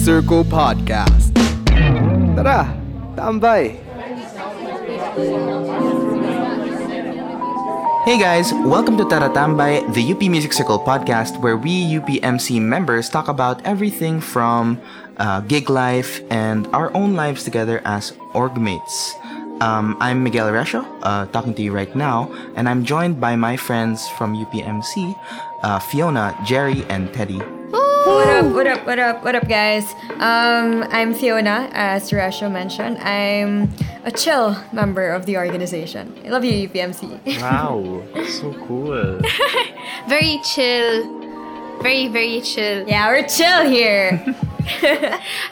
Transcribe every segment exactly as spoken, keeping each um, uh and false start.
Music Circle Podcast. Tara, tambay! Hey guys, welcome to Tara Tambay, the U P Music Circle Podcast where we U P M C members talk about everything from uh, gig life and our own lives together as orgmates. Um, I'm Miguel Recio, uh, talking to you right now, and I'm joined by my friends from U P M C, uh, Fiona, Jerry, and Teddy. What up, what up, what up, what up, guys? Um, I'm Fiona, as Recio mentioned. I'm a chill member of the organization. I love you, U P M C. Wow, so cool. Very chill. Very, very chill. Yeah, we're chill here.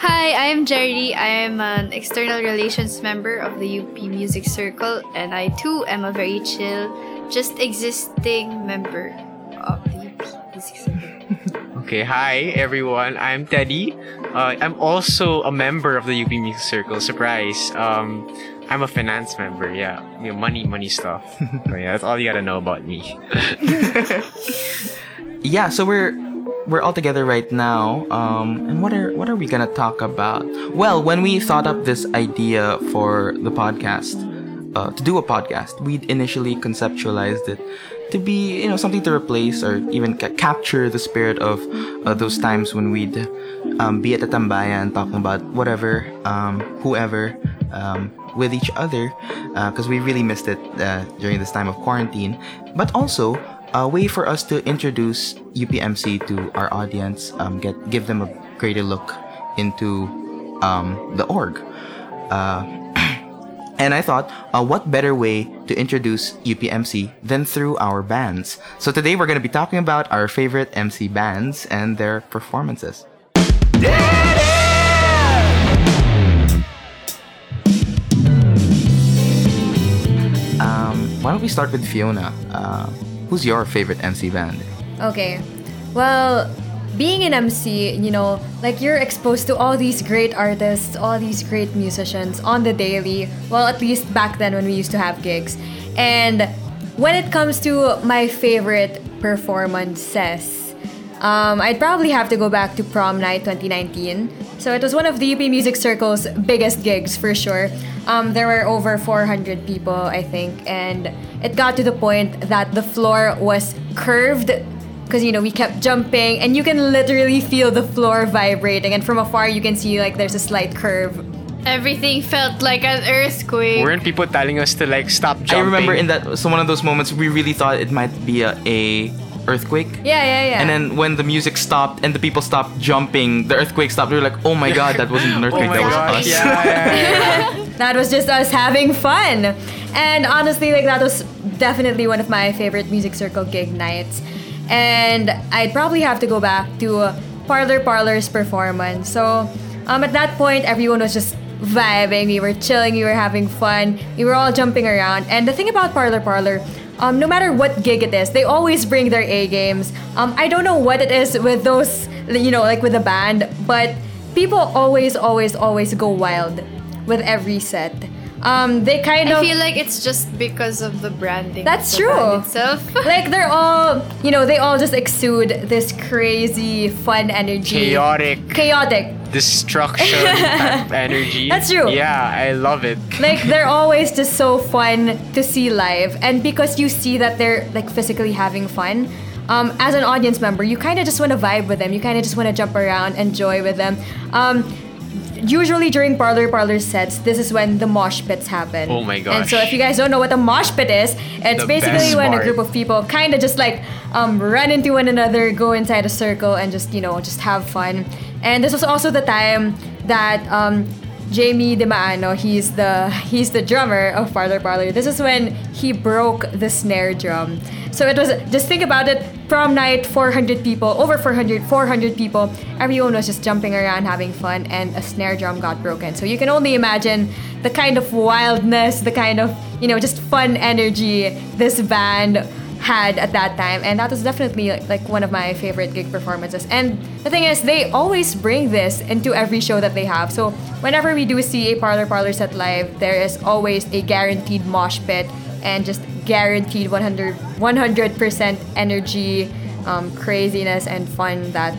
Hi, I'm Jeri. I am an external relations member of the U P Music Circle, and I too am a very chill, just existing member of the U P Music Circle. Okay, hi everyone. I'm Teddy. Uh, I'm also a member of the U P Music Circle. Surprise. Um, I'm a finance member. Yeah, you know, money, money stuff. So yeah, that's all you gotta know about me. Yeah. So we're. We're all together right now, um, and what are what are we gonna talk about? Well, when we thought up this idea for the podcast, uh, to do a podcast, we initially conceptualized it to be, you know, something to replace or even ca- capture the spirit of uh, those times when we'd um, be at the tambayan talking about whatever, um, whoever, um, with each other, because uh, we really missed it uh, during this time of quarantine, but also a way for us to introduce U P M C to our audience, um, get give them a greater look into um, the org. Uh, and I thought, uh, what better way to introduce U P M C than through our bands? So today we're going to be talking about our favorite M C bands and their performances. Um, why don't we start with Fiona? Uh, Who's your favorite M C band? Okay. Well, being an M C, you know, like you're exposed to all these great artists, all these great musicians on the daily. Well, at least back then when we used to have gigs. And when it comes to my favorite performances, um, I'd probably have to go back to Prom Night twenty nineteen. So it was one of the U P Music Circle's biggest gigs for sure. Um, there were over four hundred people, I think, and it got to the point that the floor was curved because, you know, we kept jumping and you can literally feel the floor vibrating, and from afar you can see like there's a slight curve. Everything felt like an earthquake. Weren't people telling us to like stop jumping? I remember in that, so one of those moments we really thought it might be a, a earthquake. Yeah, yeah, yeah. And then when the music stopped and the people stopped jumping, the earthquake stopped. We were like, oh my god, that wasn't an earthquake, oh that gosh. was us. Yeah, yeah, yeah. That was just us having fun. And honestly, like that was definitely one of my favorite Music Circle gig nights. And I'd probably have to go back to Parlor Parlor's performance. So um, at that point, everyone was just vibing. We were chilling. We were having fun. We were all jumping around. And the thing about Parlor Parlor, um, no matter what gig it is, they always bring their A games. Um, I don't know what it is with those, you know, like with the band, but people always, always, always go wild with every set. Um, they kind of... I feel like it's just because of the branding. That's true. Brand itself. Like, they're all, you know, they all just exude this crazy, fun energy. Chaotic. Chaotic. Destruction type energy. That's true. Yeah, I love it. Like, they're always just so fun to see live. And because you see that they're, like, physically having fun, um, as an audience member, you kind of just want to vibe with them. You kind of just want to jump around, enjoy with them. Um... Usually during Parlor Parlor sets, this is when the mosh pits happen. Oh my gosh. And so if you guys don't know what a mosh pit is, it's the basically when part. a group of people kind of just like um, run into one another, go inside a circle and just, you know, just have fun. And this was also the time that um, Jamie Dimaano, he's the he's the drummer of Parlor Parlor. This is when he broke the snare drum. So it was, just think about it, Prom Night, four hundred people, over four hundred, four hundred people. Everyone was just jumping around, having fun, and a snare drum got broken. So you can only imagine the kind of wildness, the kind of, you know, just fun energy this band had at that time. And that was definitely like one of my favorite gig performances. And the thing is, they always bring this into every show that they have. So whenever we do see a Parlor Parlor set live, there is always a guaranteed mosh pit and just guaranteed one hundred percent energy, um, craziness, and fun that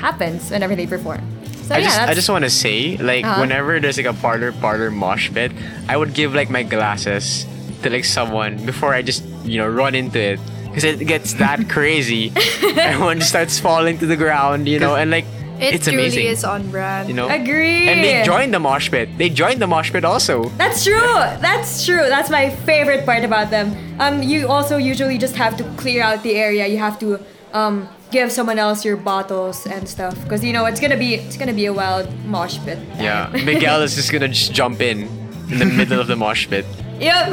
happens whenever they perform. So So I yeah, just that's... I just want to say, like, uh-huh. whenever there's like a parlor parlor mosh pit, I would give like my glasses to like someone before I just, you know, run into it, because it gets that crazy. Everyone starts falling to the ground, you know, and like it it's truly amazing. Is on brand. You know? Agree. And they joined the mosh pit. They joined the mosh pit also. That's true. That's true. That's my favorite part about them. Um, you also usually just have to clear out the area. You have to um. give someone else your bottles and stuff, because you know it's gonna be it's gonna be a wild mosh pit. Yeah, Miguel is just gonna just jump in in the middle of the mosh pit. Yep.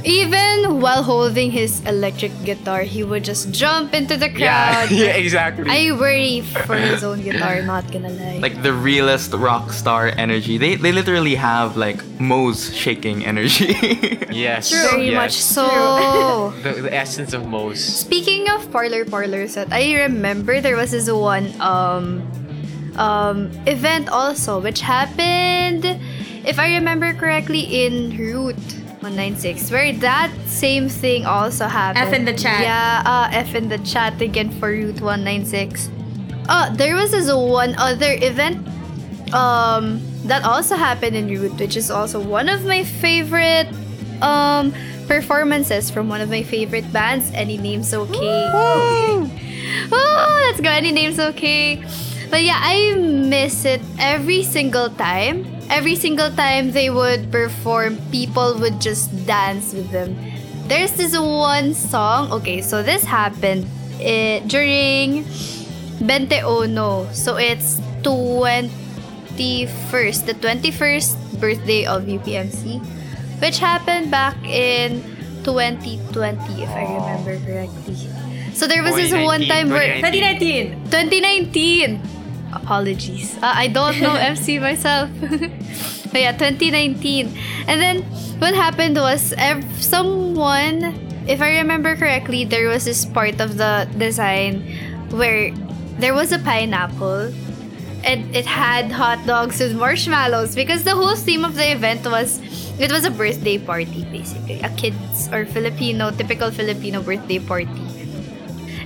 Even while holding his electric guitar, he would just jump into the crowd. Yeah, yeah, exactly. I worry for his own guitar, not gonna lie. Like the realest rock star energy. They they literally have like Moe's shaking energy. Yes. True. Very yes. much so. the, the essence of Moe's. Speaking of Parlor Parlor set, I remember there was this one um, um, event also, which happened, if I remember correctly, in Route one ninety-six, where that same thing also happened. F in the chat. Yeah, uh, F in the chat again for Route one ninety-six. Oh, there was this one other event um, that also happened in Route, which is also one of my favorite um, performances from one of my favorite bands, Any Names Okay. Woo! Oh, let's go, Any Names Okay. But yeah, I miss it every single time. Every single time they would perform, people would just dance with them. There's this one song. Okay, so this happened it, during twenty-one. So it's twenty-first, the twenty-first birthday of U P M C, which happened back in twenty twenty, if I remember correctly. So there was this one time where... twenty nineteen! twenty nineteen! Apologies. Uh, I don't know M C myself. But yeah, twenty nineteen. And then what happened was ev- someone, if I remember correctly, there was this part of the design where there was a pineapple and it had hot dogs with marshmallows, because the whole theme of the event was it was a birthday party, basically. A kids or Filipino, typical Filipino birthday party.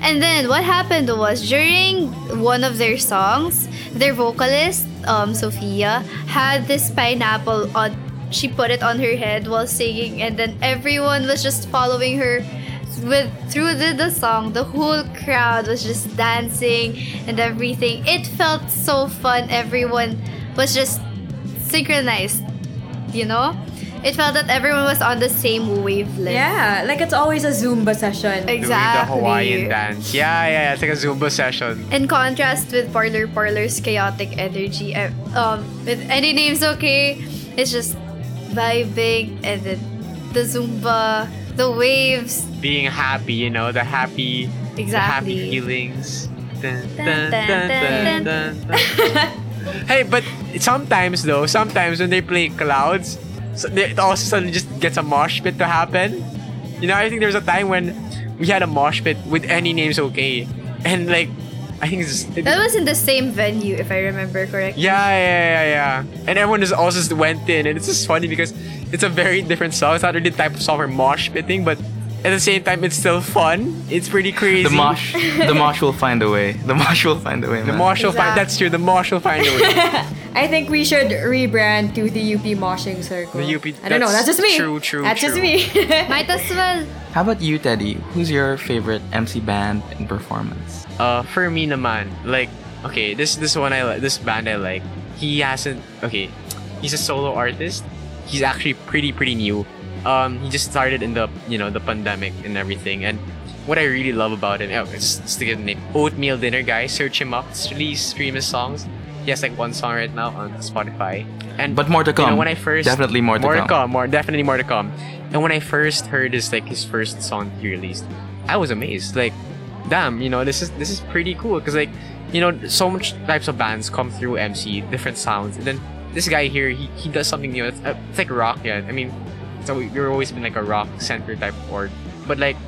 And then what happened was during one of their songs, their vocalist, um, Sophia, had this pineapple on. She put it on her head while singing, and then everyone was just following her with through the, the song. The whole crowd was just dancing and everything. It felt so fun. Everyone was just synchronized, you know? It felt that everyone was on the same wavelength. Yeah, like it's always a Zumba session. Exactly. Doing the Hawaiian dance. Yeah, yeah, it's like a Zumba session. In contrast with Parlor Parlor's chaotic energy, um, with Any Names Okay, it's just vibing and then the Zumba, the waves. Being happy, you know, the happy, exactly. the happy feelings. Dun, dun, dun, dun, dun, dun, dun, dun. Hey, but sometimes though, sometimes when they play Clouds, so it all of a sudden just gets a mosh pit to happen. You know, I think there was a time when we had a mosh pit with Any Names Okay, and like, I think it's, it, that was in the same venue, if I remember correctly. Yeah, yeah, yeah, yeah. And everyone just also just went in, and it's just funny because it's a very different song. It's not really the type of song for mosh pitting, but at the same time, it's still fun. It's pretty crazy. The mosh, the mosh will find a way. The mosh will find a way. Man. The mosh will exactly. find. That's true. The mosh will find a way. I think we should rebrand to the U P Moshing Circle. The U P, I don't know, that's just me. True, true, That's true. just me. Might as well. How about you, Teddy? Who's your favorite M C band and performance? Uh, for me naman, like, okay, this this one I like, this band I like. He hasn't, okay, he's a solo artist. He's actually pretty, pretty new. Um, he just started in the, you know, the pandemic and everything. And what I really love about him, oh, it's just to get the name, Oatmeal Dinner Guy. Search him up. Just really stream his songs. He has like one song right now on Spotify. And but more to come. You know, when I first, definitely more to more come. More to come. More, definitely more to come. And when I first heard his like his first song he released, I was amazed. Like, damn, you know, this is this is pretty cool. Cause like, you know, so much types of bands come through M C, different sounds. And then this guy here, he he does something new. It's, uh, it's like rock, yeah. I mean, so we've always been like a rock center type of org. But like,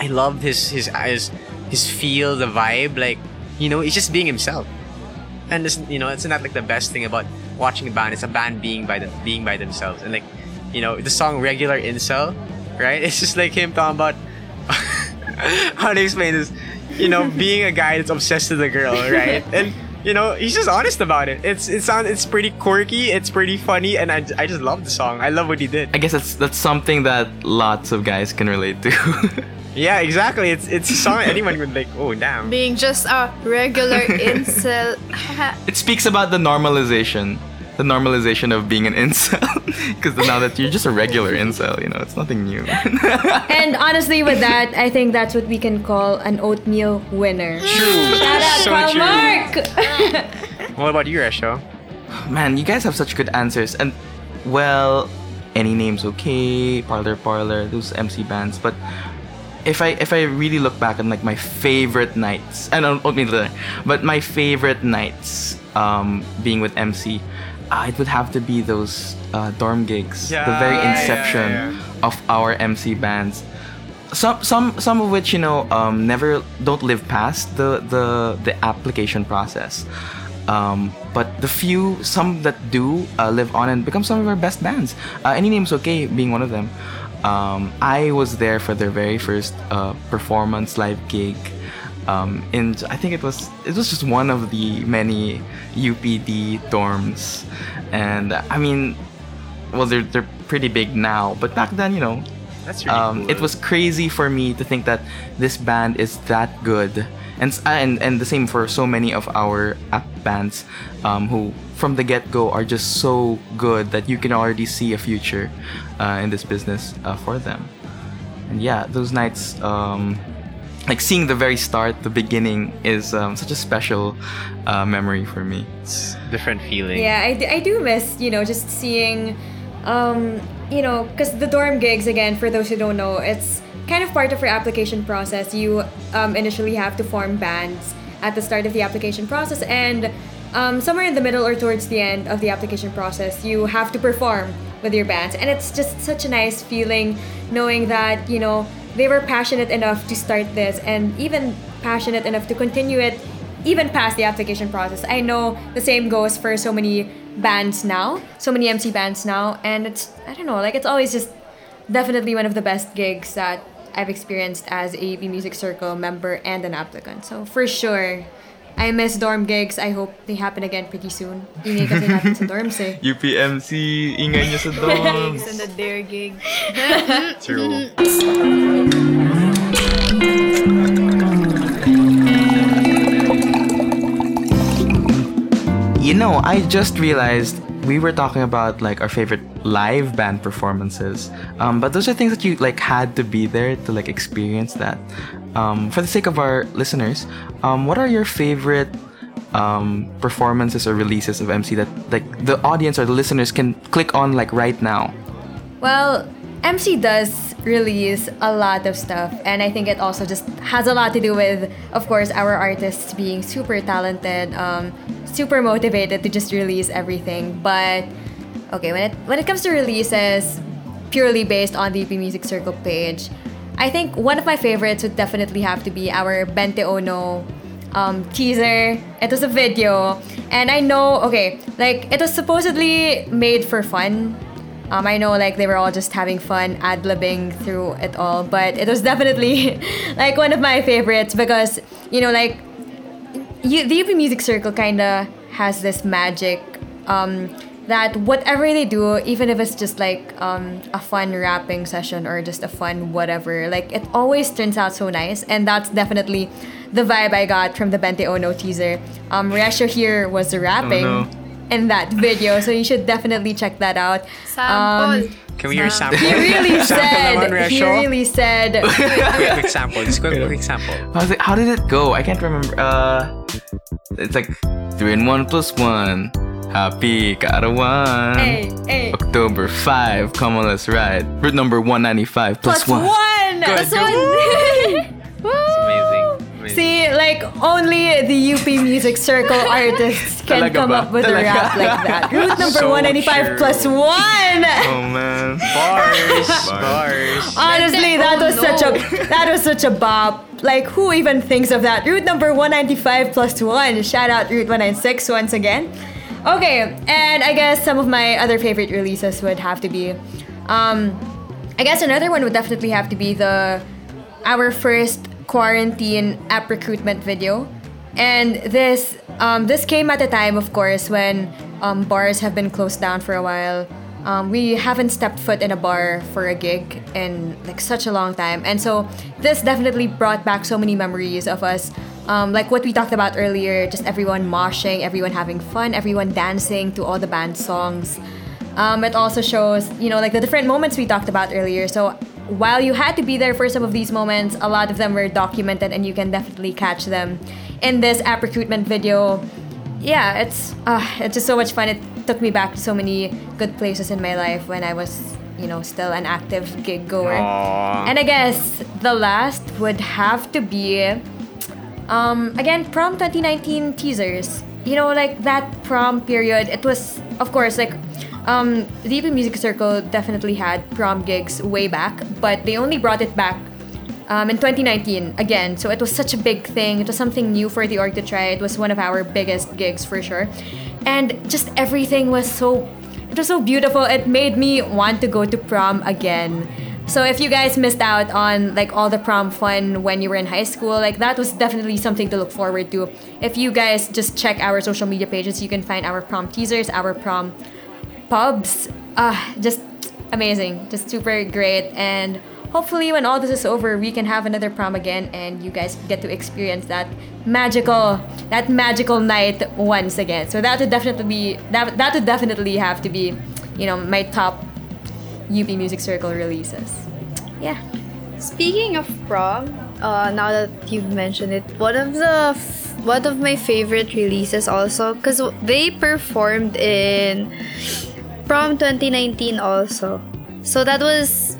I loved his his his his feel, the vibe. Like, you know, he's just being himself. And it's, you know, it's not like the best thing about watching a band. It's a band being by them, being by themselves. And like, you know, the song "Regular Incel," right? It's just like him talking about how to explain this. You know, being a guy that's obsessed with a girl, right? And You know, he's just honest about it. It's it sounds it's pretty quirky, it's pretty funny, and I, I just love the song. I love what he did. I guess that's that's something that lots of guys can relate to. Yeah, exactly. It's it's a song anyone would like. Oh damn. Being just a regular incel. It speaks about the normalization, the normalization of being an incel, because now that you're just a regular incel, you know, it's nothing new. And honestly, with that, I think that's what we can call an oatmeal winner. True. Shout out, so Karl Mark. What about you, Resho? Man, you guys have such good answers, and well, Any Names Okay, Parlor Parlor, those M C bands, but. If I if I really look back on like my favorite nights, I don't mean that, but my favorite nights um, being with M C, uh, it would have to be those uh, dorm gigs, yeah, the very inception yeah, yeah, yeah. of our M C bands. Some some some of which you know um, never don't live past the the, the application process, um, but the few some that do uh, live on and become some of our best bands. Uh, Any Names Okay being one of them. Um, I was there for their very first uh, performance live gig, um, and I think it was it was just one of the many U P D dorms, and I mean, well they're they're pretty big now, but back then you know, That's really um, cool. It was crazy for me to think that this band is that good, and and and the same for so many of our app bands, um, who from the get-go are just so good that you can already see a future uh, in this business uh, for them. And yeah, those nights, um, like seeing the very start, the beginning is um, such a special uh, memory for me. It's a different feeling. Yeah, I, d- I do miss, you know, just seeing, um, you know, because the dorm gigs, again, for those who don't know, it's kind of part of your application process. You um, initially have to form bands at the start of the application process, and Um, somewhere in the middle or towards the end of the application process, you have to perform with your bands. And it's just such a nice feeling knowing that, you know, they were passionate enough to start this and even passionate enough to continue it even past the application process. I know the same goes for so many bands now, so many M C bands now. And it's, I don't know, like it's always just definitely one of the best gigs that I've experienced as a U P Music Circle member and an applicant. So for sure, I miss dorm gigs. I hope they happen again pretty soon. Ingay kasi natin sa dorms eh. U P M C, ingay nyo sa dorms. And the dare gig. True. You know, I just realized we were talking about like our favorite live band performances. Um, but those are things that you like had to be there to like experience that. Um, for the sake of our listeners, um, what are your favorite um, performances or releases of M C that like the audience or the listeners can click on like right now? Well, M C does release a lot of stuff, and I think it also just has a lot to do with, of course, our artists being super talented, um, super motivated to just release everything. But okay, when it when it comes to releases purely based on the U P Music Circle page, I think one of my favorites would definitely have to be our Bente Ono um, teaser. It was a video. And I know, okay, like, it was supposedly made for fun. Um, I know, like, they were all just having fun, ad-libbing through it all. But it was definitely, like, one of my favorites because, you know, like, you, the U P Music Circle kind of has this magic um, that whatever they do, even if it's just like um, a fun rapping session or just a fun whatever, like it always turns out so nice. And that's definitely the vibe I got from the Bente Ono teaser. Um, Resho here was rapping oh, no. in that video, so you should definitely check that out. Sample. Um, Can we hear sample? He really said, he really said. Quick, quick sample, just quick, quick sample. I was like, how did it go? I can't remember. Uh, it's like three and one plus one. Happy Karawan. Hey, hey. October fifth. Come on, let's ride. Route number one ninety-five plus, plus one. one. Plus one. Woo! That's amazing. amazing. See, like only the U P Music Circle artists can come ba? up with Talaga. a rap like that. Route number so one ninety-five true. plus one. Oh man, bars, bars. Honestly, that was oh, no. such a that was such a bop. Like, who even thinks of that? Route number one ninety-five plus one. Shout out Route one ninety-six once again. Okay, and I guess some of my other favorite releases would have to be, um, I guess another one would definitely have to be the our first quarantine app recruitment video. And this um, this came at a time, of course, when um, bars have been closed down for a while. Um, we haven't stepped foot in a bar for a gig in like such a long time. And so this definitely brought back so many memories of us. Um, like what we talked about earlier, just everyone moshing, everyone having fun, everyone dancing to all the band songs. Um, it also shows, you know, like the different moments we talked about earlier. So while you had to be there for some of these moments, a lot of them were documented and you can definitely catch them in this app recruitment video. Yeah, it's uh, it's just so much fun. It took me back to so many good places in my life when I was, you know, still an active gig goer. Aww. And I guess the last would have to be, um, again, prom twenty nineteen teasers. You know, like that prom period, it was, of course, like, Um, the U P Music Circle definitely had prom gigs way back, but they only brought it back um, in twenty nineteen again. So it was such a big thing. It was something new for the org to try. It was one of our biggest gigs for sure. And just everything was so, it was so beautiful. It made me want to go to prom again. So if you guys missed out on like all the prom fun when you were in high school, like that was definitely something to look forward to. If you guys just check our social media pages, you can find our prom teasers, our prom pubs, uh, just amazing, just super great. And hopefully when all this is over, we can have another prom again and you guys get to experience that magical, that magical night once again. So that would definitely be, that, that would definitely have to be, you know, my top U P Music Circle releases. Yeah. Speaking of prom, uh, now that you've mentioned it, one of the, f- one of my favorite releases also, because they performed in Prom twenty nineteen also. So that was,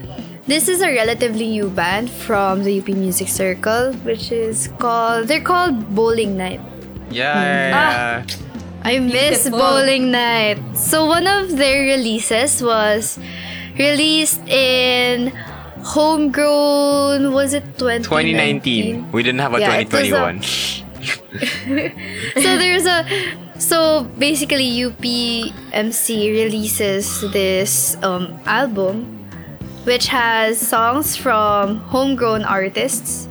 this is a relatively new band from the U P Music Circle, which is called, they're called Bowling Night. Yeah. Mm. Ah, I miss Beautiful. Bowling Night. So one of their releases was released in Homegrown, was it twenty nineteen? twenty nineteen. We didn't have a yeah, twenty twenty-one. So there's a, so basically U P M C releases this um, album which has songs from homegrown artists.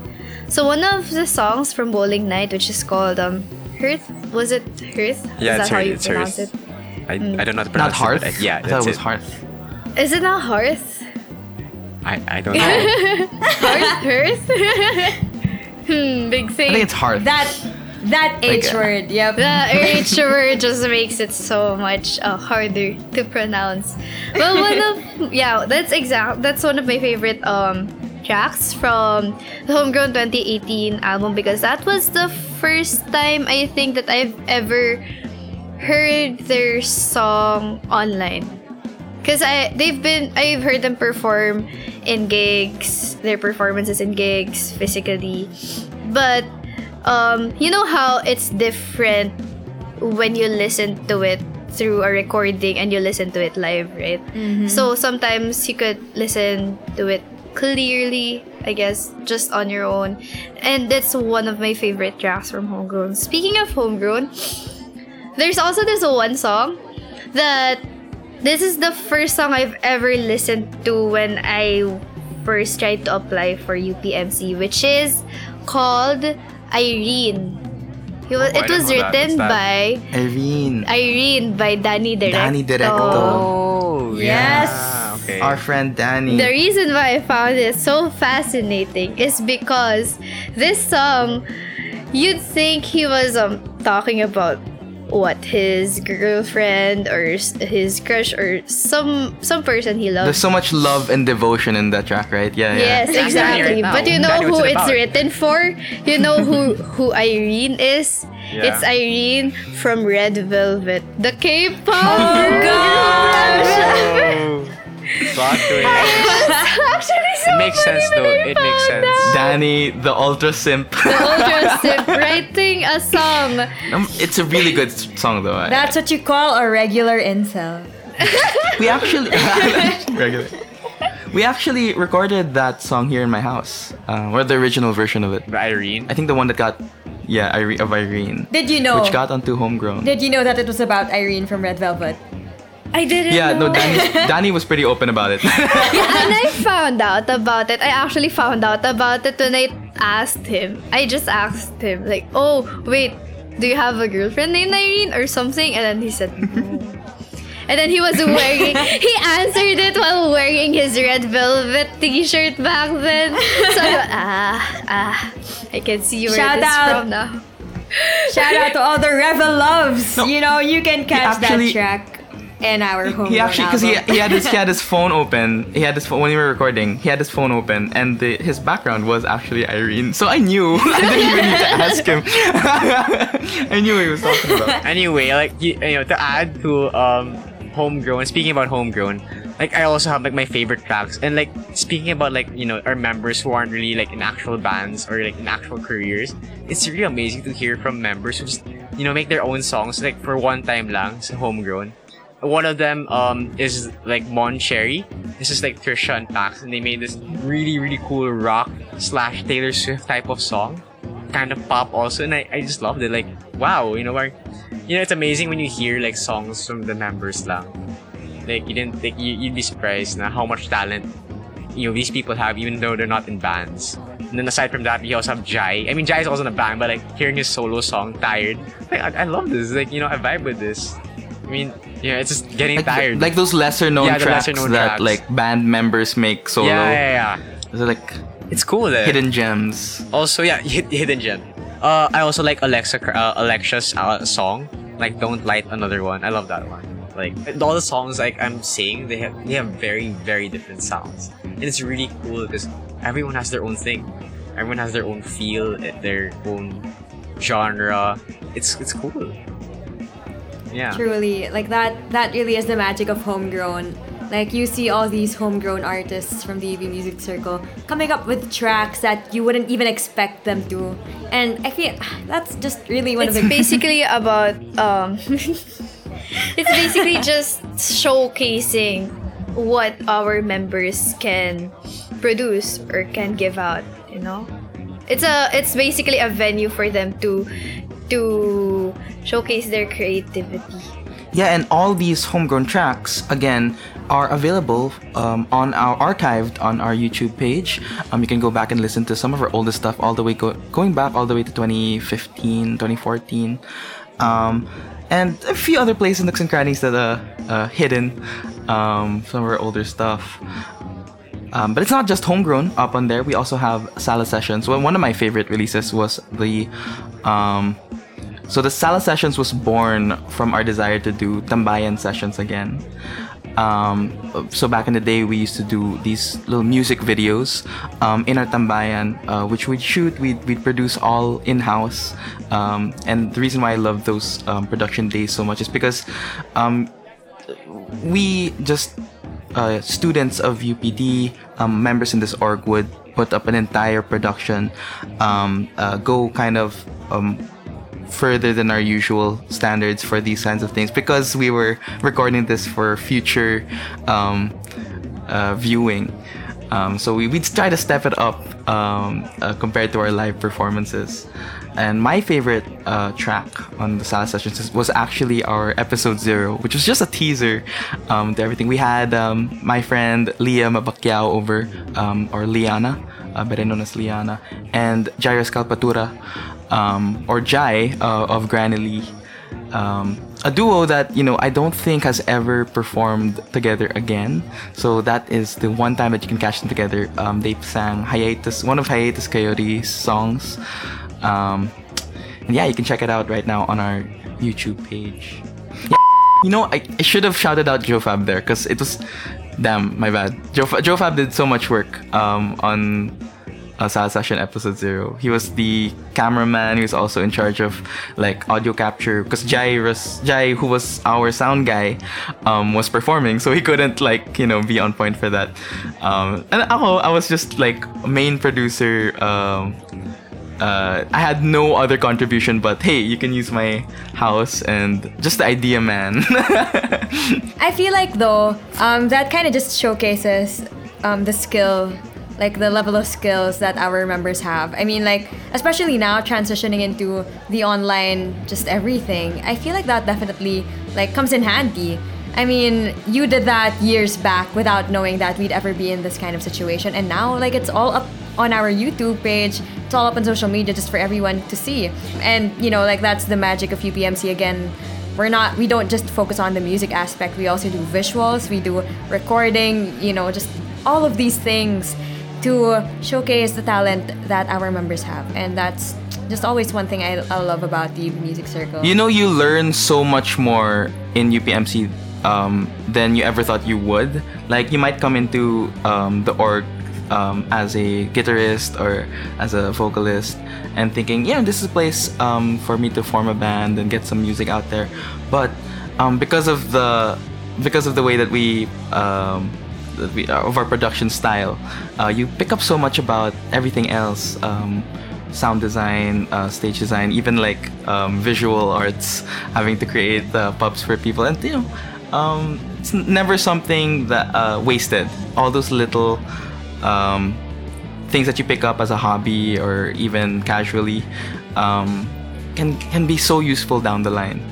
So one of the songs from Bowling Night, which is called um, Hearth, was it Hearth? Yeah, is that how you it's pronounce Hearth. It? I, mm. I don't know how to pronounce not it. Hearth? I, yeah, I that's it. It was Hearth. Is it not Hearth? I, I don't know. Hearth? Hearth? hmm, big thing. I think it's Hearth. That... That H like, word, yep. The H word just makes it so much uh, harder to pronounce. Well, one of yeah, that's exact. That's one of my favorite um tracks from the Homegrown twenty eighteen album because that was the first time I think that I've ever heard their song online. Cause I they've been I've heard them perform in gigs, their performances in gigs physically, but. Um, you know how it's different when you listen to it through a recording and you listen to it live, right? Mm-hmm. So sometimes you could listen to it clearly, I guess, just on your own. And that's one of my favorite tracks from Homegrown. Speaking of Homegrown, there's also this one song that this is the first song I've ever listened to when I first tried to apply for U P M C, which is called... Irene. It was, oh, it was written that, by Irene. Irene by Danny Directo. Danny Directo. Oh, yes. Yeah, okay. Our friend Danny. The reason why I found it so fascinating is because this song, you'd think he was um talking about what his girlfriend or his crush or some some person he loves. There's so much love and devotion in that track, right? Yeah, yeah. Yes, exactly. But you know who it's written for? You know who who Irene is? Yeah. It's Irene from Red Velvet, the K-pop. Oh gosh. Exactly. So it makes sense though. It makes sense. Out. Danny, the ultra simp. The ultra simp writing a song. It's a really good song though. That's what you call a regular incel. We actually regular. We actually recorded that song here in my house. Uh, or the original version of it. Irene. I think the one that got. Yeah, Irene of Irene. Did you know? Which got onto Homegrown. Did you know that it was about Irene from Red Velvet? I didn't yeah, know. Yeah, no, Danny, Danny was pretty open about it. Yeah, and I found out about it. I actually found out about it when I asked him, I just asked him, like, oh, wait, do you have a girlfriend named Irene or something? And then he said, no. And then he was wearing, he answered it while wearing his Red Velvet t-shirt back then. So, ah, ah, I can see where Shout this out. From now. Shout out to all the Rebel Loves. No, you know, you can catch actually, that track in our Homegrown. He actually, because he, he, he had his phone open. He had his phone, when we were recording, he had his phone open, and the, his background was actually Irene. So I knew. I didn't even need to ask him. I knew what he was talking about. Anyway, like, you, you know, to add to um, Homegrown, speaking about Homegrown, like, I also have, like, my favorite tracks. And, like, speaking about, like, you know, our members who aren't really, like, in actual bands or, like, in actual careers, it's really amazing to hear from members who just, you know, make their own songs, like, for one time lang, so Homegrown. One of them um, is, like, Mon Cherry. This is, like, Trisha and Pax, and they made this really, really cool rock slash Taylor Swift type of song. Kind of pop also, and I, I just loved it. Like, wow, you know, like, you know, it's amazing when you hear, like, songs from the members lang. Like, you didn't, like, you, you'd be surprised na how much talent, you know, these people have, even though they're not in bands. And then aside from that, we also have Jai. I mean, Jai is also in a band, but, like, hearing his solo song, Tired, like, I, I love this. Like, you know, I vibe with this. I mean, yeah, it's just getting like, tired. Like those lesser-known yeah, tracks lesser-known that, tracks. Like, band members make solo. Yeah, yeah, yeah. They're, like, it's cool, though. Hidden gems. Also, yeah, hidden gem. Uh, I also like Alexa, uh, Alexa's uh, song, like, Don't Light Another One. I love that one. Like, all the songs like I'm saying, they have they have very, very different sounds. And it's really cool because everyone has their own thing. Everyone has their own feel, their own genre. It's it's cool. Yeah. Truly. Like, that that really is the magic of Homegrown. Like, you see all these homegrown artists from the U P Music Circle coming up with tracks that you wouldn't even expect them to. And I feel that's just really one it's of the... It's basically about... Um, it's basically just showcasing what our members can produce or can give out, you know? It's a it's basically a venue for them to to showcase their creativity. Yeah, and all these homegrown tracks again are available um, on our archived on our YouTube page. Um, you can go back and listen to some of our oldest stuff all the way go- going back all the way to twenty fifteen, twenty fourteen. Um, And a few other places, nooks and crannies that are uh, hidden, um, some of our older stuff. Um, but it's not just Homegrown up on there. We also have Sala Sessions. Well, one of my favorite releases was the... Um, so the Sala Sessions was born from our desire to do Tambayan sessions again. Um, so back in the day, we used to do these little music videos um, in our Tambayan, uh, which we'd shoot, we'd, we'd produce all in-house. Um, and the reason why I love those um, production days so much is because um, we just, uh, students of U P D, um, members in this org would put up an entire production, um, uh, go kind of... Um, further than our usual standards for these kinds of things because we were recording this for future um, uh, viewing. Um, so we, we'd try to step it up um, uh, compared to our live performances. And my favorite uh, track on the Sala Sessions was actually our episode zero, which was just a teaser um, to everything. We had um, my friend Liam Bakiao over, um, or Liana, uh, better known as Liana, and Jairo Scalpatura, um, or Jai uh, of Granalee. Um, a duo that, you know, I don't think has ever performed together again. So that is the one time that you can catch them together. Um, they sang Hiatus, one of Hiatus Coyote's songs. Um, and yeah, you can check it out right now on our YouTube page. Yeah, you know, I, I should have shouted out JoeFab there because it was... Damn, my bad. JoeFab, JoeFab did so much work um, on... Uh, Sala Session episode zero. He was the cameraman. He was also in charge of like audio capture because Jai, Jai, who was our sound guy, um, was performing, so he couldn't like you know be on point for that. Um, and ako, I was just like main producer. Um, uh, I had no other contribution, but hey, you can use my house and just the idea, man. I feel like though um, that kind of just showcases um, the skill. Like, the level of skills that our members have. I mean, like, especially now, transitioning into the online, just everything, I feel like that definitely, like, comes in handy. I mean, you did that years back without knowing that we'd ever be in this kind of situation. And now, like, it's all up on our YouTube page. It's all up on social media just for everyone to see. And, you know, like, that's the magic of U P M C again. We're not, we don't just focus on the music aspect. We also do visuals, we do recording, you know, just all of these things to showcase the talent that our members have. And that's just always one thing I, I love about the Music Circle. You know, you learn so much more in U P M C um, than you ever thought you would. Like, you might come into um, the org um, as a guitarist or as a vocalist and thinking, yeah, this is a place um, for me to form a band and get some music out there. But um, because of the because of the way that we um, that we of our production style, uh, you pick up so much about everything else. Um, sound design, uh, stage design, even like um, visual arts, having to create uh, pubs for people, and you know, um, it's never something that uh, wasted. All those little um, things that you pick up as a hobby or even casually um, can can be so useful down the line.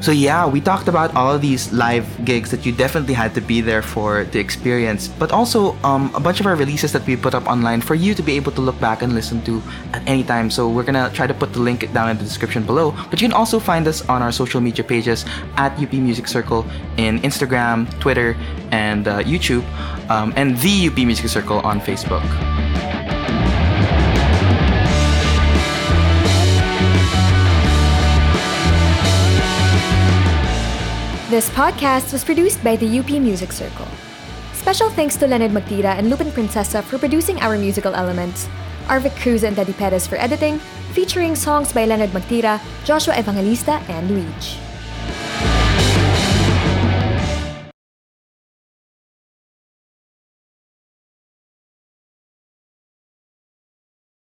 So yeah, we talked about all of these live gigs that you definitely had to be there for to experience, but also um, a bunch of our releases that we put up online for you to be able to look back and listen to at any time. So we're gonna try to put the link down in the description below, but you can also find us on our social media pages at U P Music Circle in Instagram, Twitter, and uh, YouTube, um, and the U P Music Circle on Facebook. This podcast was produced by the U P Music Circle. Special thanks to Leonard Magtira and Lupin Princesa for producing our musical elements, Arvic Cruz and Teddy Perez for editing, featuring songs by Leonard Magtira, Joshua Evangelista, and Luigi.